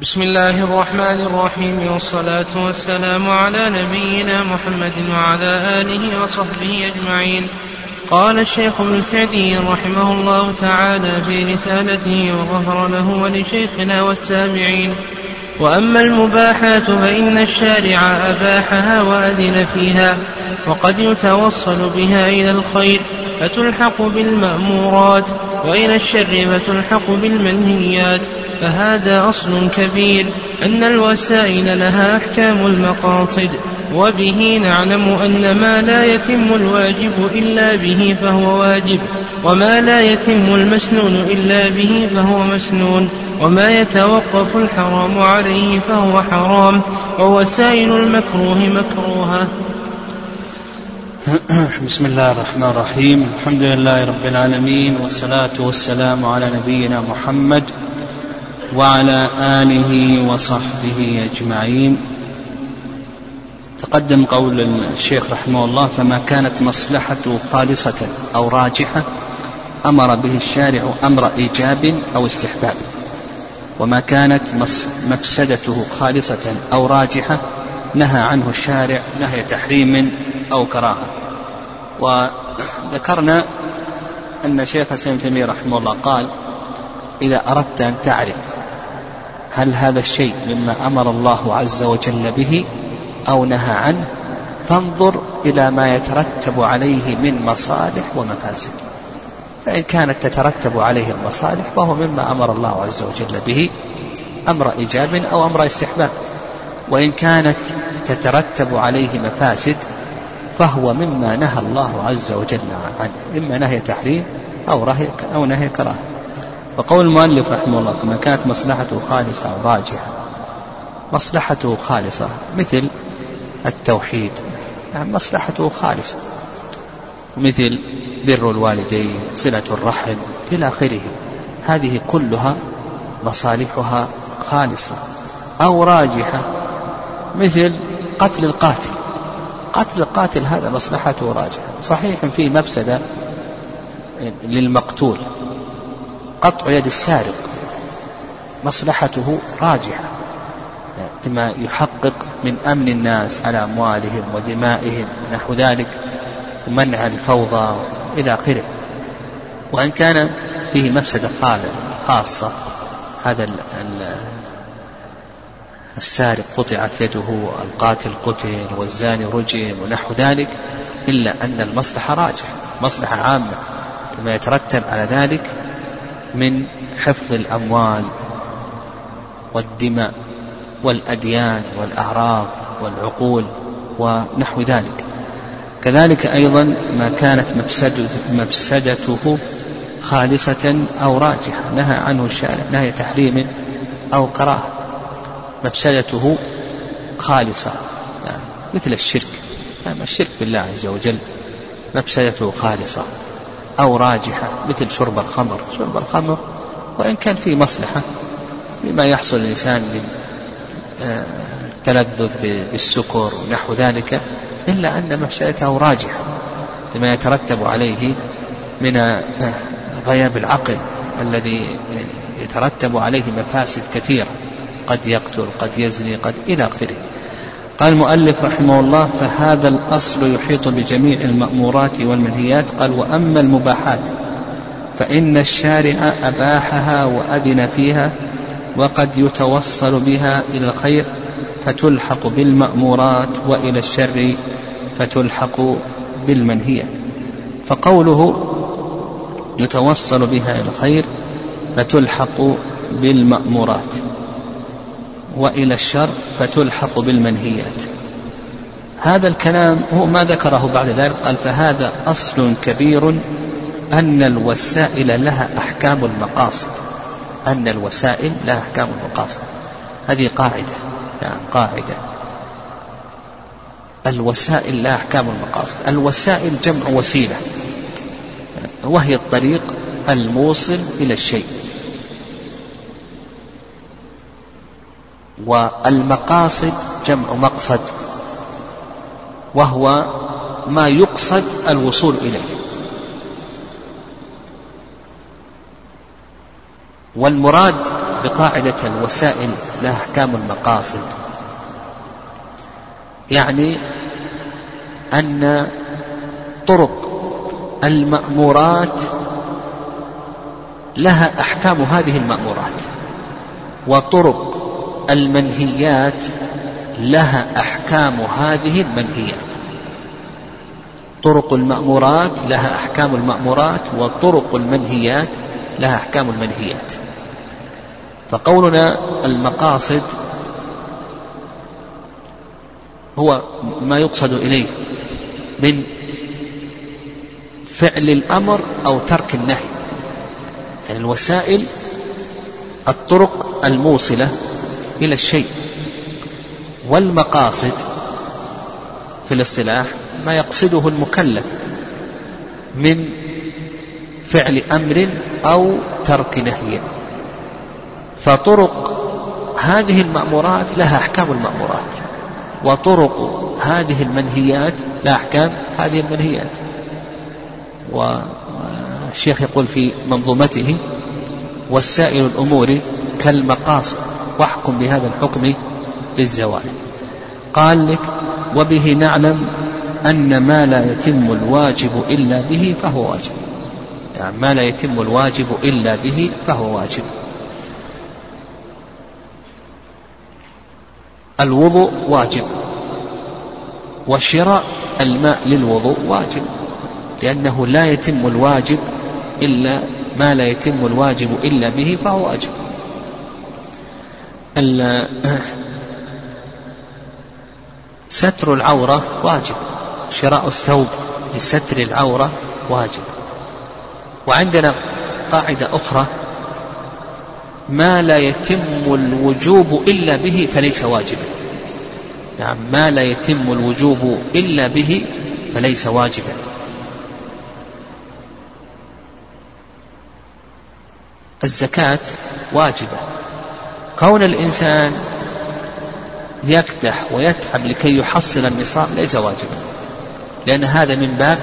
بسم الله الرحمن الرحيم، والصلاة والسلام على نبينا محمد وعلى آله وصحبه أجمعين. قال الشيخ ابن سعدي رحمه الله تعالى في رسالته وغفر له ولشيخنا والسامعين: وأما المباحات فإن الشارع أباحها وأذن فيها، وقد يتوصل بها إلى الخير فتلحق بالمأمورات، وإلى الشر فتلحق بالمنهيات. فهذا أصل كبير أن الوسائل لها أحكام المقاصد، وبه نعلم أن ما لا يتم الواجب إلا به فهو واجب، وما لا يتم المسنون إلا به فهو مسنون، وما يتوقف الحرام عليه فهو حرام، ووسائل المكروه مكروهة. بسم الله الرحمن الرحيم، الحمد لله رب العالمين، والصلاة والسلام على نبينا محمد وعلى آله وصحبه أجمعين. تقدم قول الشيخ رحمه الله: فما كانت مصلحته خالصة أو راجحة أمر به الشارع أمر إيجاب أو استحباب، وما كانت مفسدته خالصة أو راجحة نهى عنه الشارع نهي تحريم أو كراهة. وذكرنا أن شيخ ابن تيمية رحمه الله قال: إذا أردت أن تعرف هل هذا الشيء مما أمر الله عز وجل به أو نهى عنه فانظر إلى ما يترتب عليه من مصالح ومفاسد، فإن كانت تترتب عليه المصالح فهو مما أمر الله عز وجل به أمر إيجاب أو أمر استحباب، وإن كانت تترتب عليه مفاسد فهو مما نهى الله عز وجل عنه، إما نهي تحريم أو نهي كراهة. فقول المؤلف رحمه الله: فما كانت مصلحته خالصة أو راجحة. مصلحته خالصة مثل التوحيد، يعني مصلحته خالصة، مثل بر الوالدين، صلة الرحم، إلى آخره، هذه كلها مصالحها خالصة. أو راجحة مثل قتل القاتل، قتل القاتل هذا مصلحته راجحة، صحيح فيه مفسدة للمقتول، قطع يد السارق مصلحته راجحة لما يحقق من أمن الناس على أموالهم ودمائهم نحو ذلك، ومنع الفوضى إلى آخره. وإن كان فيه مفسدة خاصة، هذا السارق قطعت يده، القاتل قتل، والزاني رجم، ونحو ذلك، إلا أن المصلحة راجحة، مصلحة عامة لما يترتب على ذلك من حفظ الأموال والدماء والأديان والأعراض والعقول ونحو ذلك. كذلك أيضا ما كانت مفسدته خالصة أو راجحة نهى عنه الشارع نهي تحريم أو كراهة. مفسدته خالصة يعني مثل الشرك، يعني الشرك بالله عز وجل مفسدته خالصة. أو راجحة مثل شرب الخمر، وإن كان فيه مصلحة لما يحصل الإنسان من تلذذ بالسكر ونحو ذلك، إلا أن مفسدته راجحة لما يترتب عليه من غياب العقل الذي يترتب عليه مفاسد كثيرة، قد يقتل، قد يزني، قد إلى آخره. قال المؤلف رحمه الله: فهذا الأصل يحيط بجميع المأمورات والمنهيات. قال: وأما المباحات فإن الشارع أباحها وأذن فيها، وقد يتوصل بها إلى الخير فتلحق بالمأمورات، وإلى الشر فتلحق بالمنهيات. فقوله يتوصل بها إلى الخير فتلحق بالمأمورات، وإلى الشر فتلحق بالمنهيات، هذا الكلام هو ما ذكره بعد ذلك. قال: فهذا أصل كبير أن الوسائل لها أحكام المقاصد، أن الوسائل لها أحكام المقاصد، هذه قاعدة، يعني قاعدة، الوسائل لها أحكام المقاصد. الوسائل جمع وسيلة، وهي الطريق الموصل إلى الشيء، والمقاصد جمع مقصد وهو ما يقصد الوصول إليه، والمراد بقاعدة الوسائل لأحكام المقاصد، يعني أن طرق المأمورات لها أحكام هذه المأمورات، وطرق المنهيات لها أحكام هذه المنهيات. طرق المأمورات لها أحكام المأمورات، وطرق المنهيات لها أحكام المنهيات. فقولنا المقاصد هو ما يقصد إليه من فعل الأمر أو ترك النهي، يعني الوسائل الطرق الموصلة إلى الشيء. والمقاصد في الاصطلاح ما يقصده المكلف من فعل أمر أو ترك نهي. فطرق هذه المأمورات لها أحكام المأمورات، وطرق هذه المنهيات لها أحكام هذه المنهيات. والشيخ يقول في منظومته: والسائل الأمور كالمقاصد واحكم بهذا الحكم بالزوائد. قال لك: وبه نعلم أن ما لا يتم الواجب إلا به فهو واجب، يعني ما لا يتم الواجب إلا به فهو واجب. الوضوء واجب، وشراء الماء للوضوء واجب، لأنه لا يتم الواجب إلا ما لا يتم الواجب إلا به فهو واجب. ستر العورة واجب، شراء الثوب لستر العورة واجب. وعندنا قاعدة أخرى: ما لا يتم الوجوب إلا به فليس واجبا، يعني ما لا يتم الوجوب إلا به فليس واجبا. الزكاة واجبة، كون الإنسان يكدح ويتعب لكي يحصل النصاب ليس واجبا، لأن هذا من باب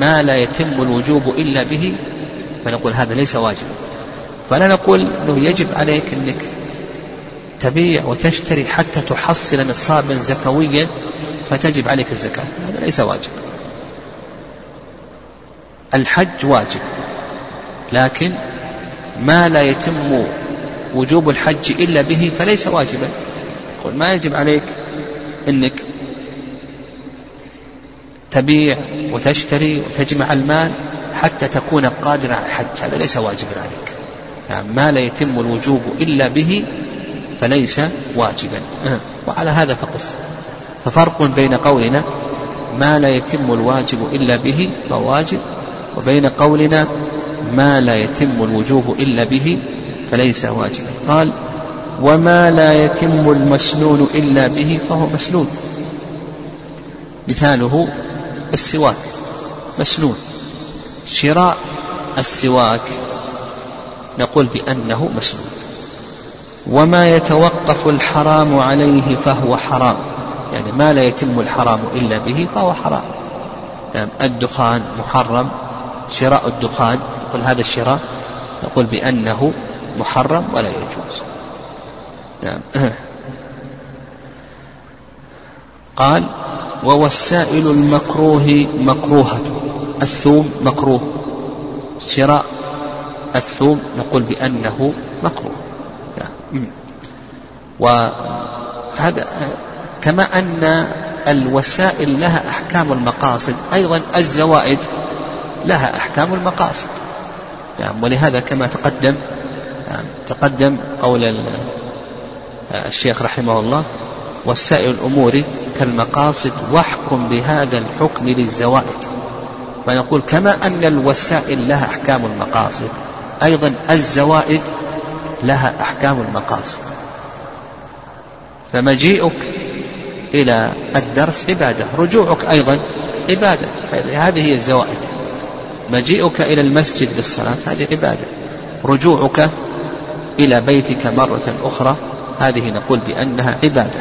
ما لا يتم الوجوب إلا به، فنقول هذا ليس واجبا. فلا نقول أنه يجب عليك أنك تبيع وتشتري حتى تحصل نصابا زكويا فتجب عليك الزكاة، هذا ليس واجب. الحج واجب، لكن ما لا يتم وجوب الحج إلا به فليس واجبا. قل ما يجب عليك أنك تبيع وتشتري وتجمع المال حتى تكون قادرا على الحج، هذا ليس واجبا عليك، يعني ما لا يتم الوجوب إلا به فليس واجبا. وعلى هذا فقس. ففرق بين قولنا ما لا يتم الواجب إلا به فواجب، وبين قولنا ما لا يتم الوجوب إلا به فليس واجبا. قال: وما لا يتم المسنون إلا به فهو مسنون. مثاله السواك مسنون، شراء السواك نقول بأنه مسنون. وما يتوقف الحرام عليه فهو حرام، يعني ما لا يتم الحرام إلا به فهو حرام. يعني الدخان محرم، شراء الدخان نقول هذا الشراء نقول بأنه محرم ولا يجوز. قال: ووسائل المكروه مكروهة، الثوم مكروه، شراء الثوم نقول بأنه مكروه. وهذا كما أن الوسائل لها أحكام المقاصد، أيضا الزوائد لها أحكام المقاصد. ولهذا كما تقدم قول الشيخ رحمه الله: والسائل الأمور كالمقاصد واحكم بهذا الحكم للزوائد. فنقول كما أن الوسائل لها أحكام المقاصد، أيضا الزوائد لها أحكام المقاصد. فمجيئك إلى الدرس عبادة، رجوعك أيضا عبادة، هذه هي الزوائد. مجيئك إلى المسجد للصلاة هذه عبادة، رجوعك إلى بيتك مرة أخرى هذه نقول بأنها عبادة،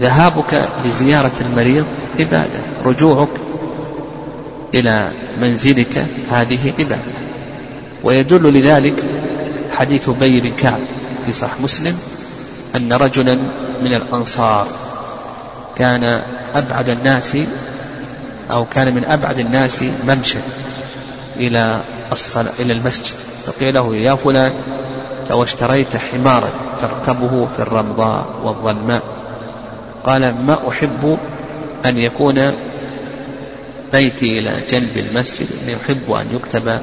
ذهابك لزيارة المريض عبادة، رجوعك إلى منزلك هذه عبادة. ويدل لذلك حديث أبي بن كعب في صحيح مسلم أن رجلا من الأنصار كان أبعد الناس أو كان من أبعد الناس ممشى إلى المسجد، فقيل له: يا فلان، لو اشتريت حمارا تركبه في الرمضاء والظلماء، قال: ما أحب أن يكون بيتي إلى جنب المسجد، إني أحب أن يكتب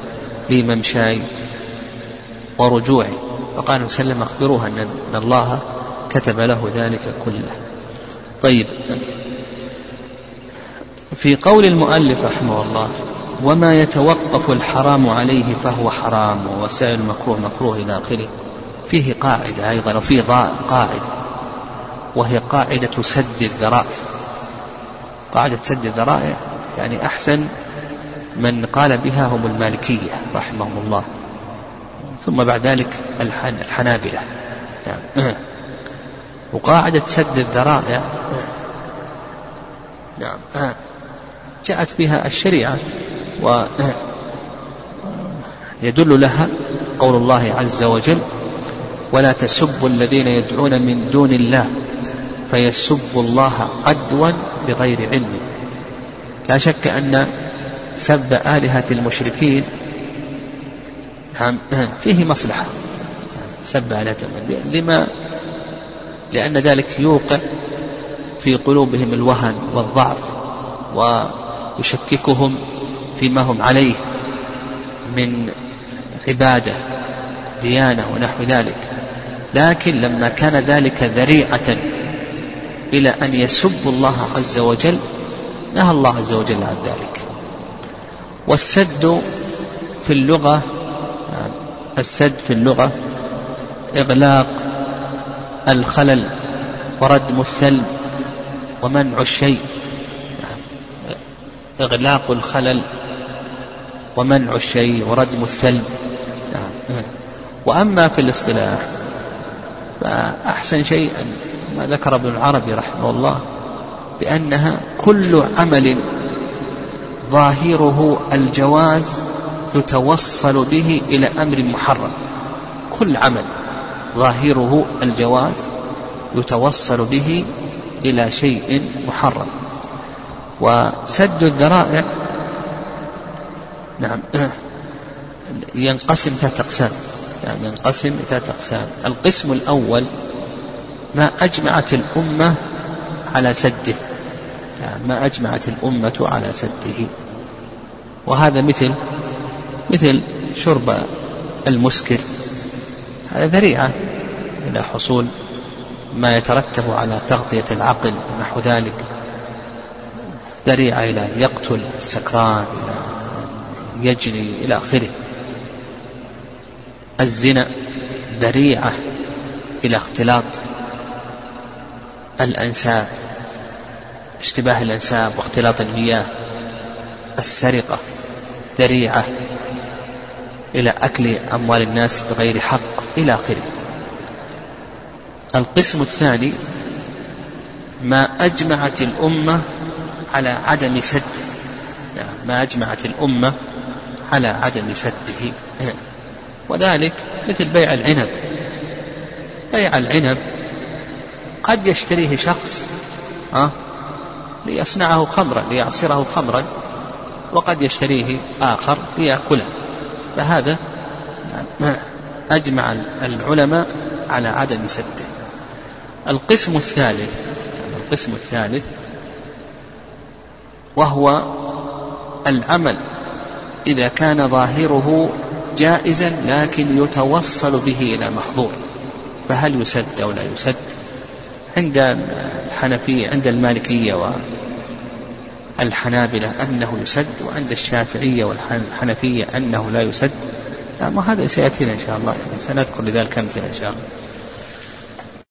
لي ممشاي ورجوعي. فقال النبي صلى الله عليه وسلم: أخبروها أن الله كتب له ذلك كله. طيب، في قول المؤلف رحمه الله: وما يتوقف الحرام عليه فهو حرام، وسائر المكروه مكروه إلى آخره، فيه قاعدة أيضا، وفيه قاعدة، وهي قاعدة سد الذرائع. قاعدة سد الذرائع يعني أحسن من قال بها هم المالكية رحمهم الله، ثم بعد ذلك الحنابلة يعني. وقاعدة سد الذرائع نعم جاءت بها الشريعة، ويدل لها قول الله عز وجل: ولا تسبوا الذين يدعون من دون الله فيسبوا الله عدوا بغير علم. لا شك أن سب آلهة المشركين فيه مصلحة، سب آلهة لما؟ لأن ذلك يوقع في قلوبهم الوهن والضعف، ويشككهم فيما هم عليه من عبادة ديانة ونحو ذلك. لكن لما كان ذلك ذريعة إلى أن يسبوا الله عز وجل، نهى الله عز وجل عن ذلك. والسد في اللغة، السد في اللغة إغلاق الخلل وردم الثلم ومنع الشيء، إغلاق الخلل ومنع الشيء وردم الثلم. وأما في الاصطلاح فأحسن شيء ما ذكر ابن العربي رحمه الله، بأنها كل عمل ظاهره الجواز يتوصل به إلى أمر محرم. كل عمل ظاهره الجواز يتوصل به إلى شيء محرم. وسد الذرائع نعم ينقسم ثلاثة أقسام، يعني ينقسم ثلاثة أقسام. القسم الأول: ما أجمعت الأمة على سده، يعني ما أجمعت الأمة على سده، وهذا مثل شرب المسكر، هذا ذريعة إلى حصول ما يترتب على تغطية العقل نحو ذلك، ذريعة إلى أن يقتل السكران، إلى يجري إلى آخره. الزنا ذريعة إلى اختلاط الأنساب، اشتباه الأنساب واختلاط المياه. السرقة ذريعة إلى أكل أموال الناس بغير حق إلى آخره. القسم الثاني: ما أجمعت الأمة على عدم سده، يعني ما أجمعت الأمة على عدم سده، وذلك مثل بيع العنب. بيع العنب قد يشتريه شخص ليصنعه خمرا، ليعصره خمرا، وقد يشتريه آخر ليأكله، فهذا يعني أجمع العلماء على عدم سده. القسم الثالث، وهو العمل إذا كان ظاهره جائزا لكن يتوصل به إلى محظور، فهل يسد أو لا يسد؟ عند الحنفية، عند المالكية والحنابلة أنه يسد، وعند الشافعية والحنفية أنه لا يسد. وهذا سيأتينا إن شاء الله، سنذكر لذلك أمثلة إن شاء الله.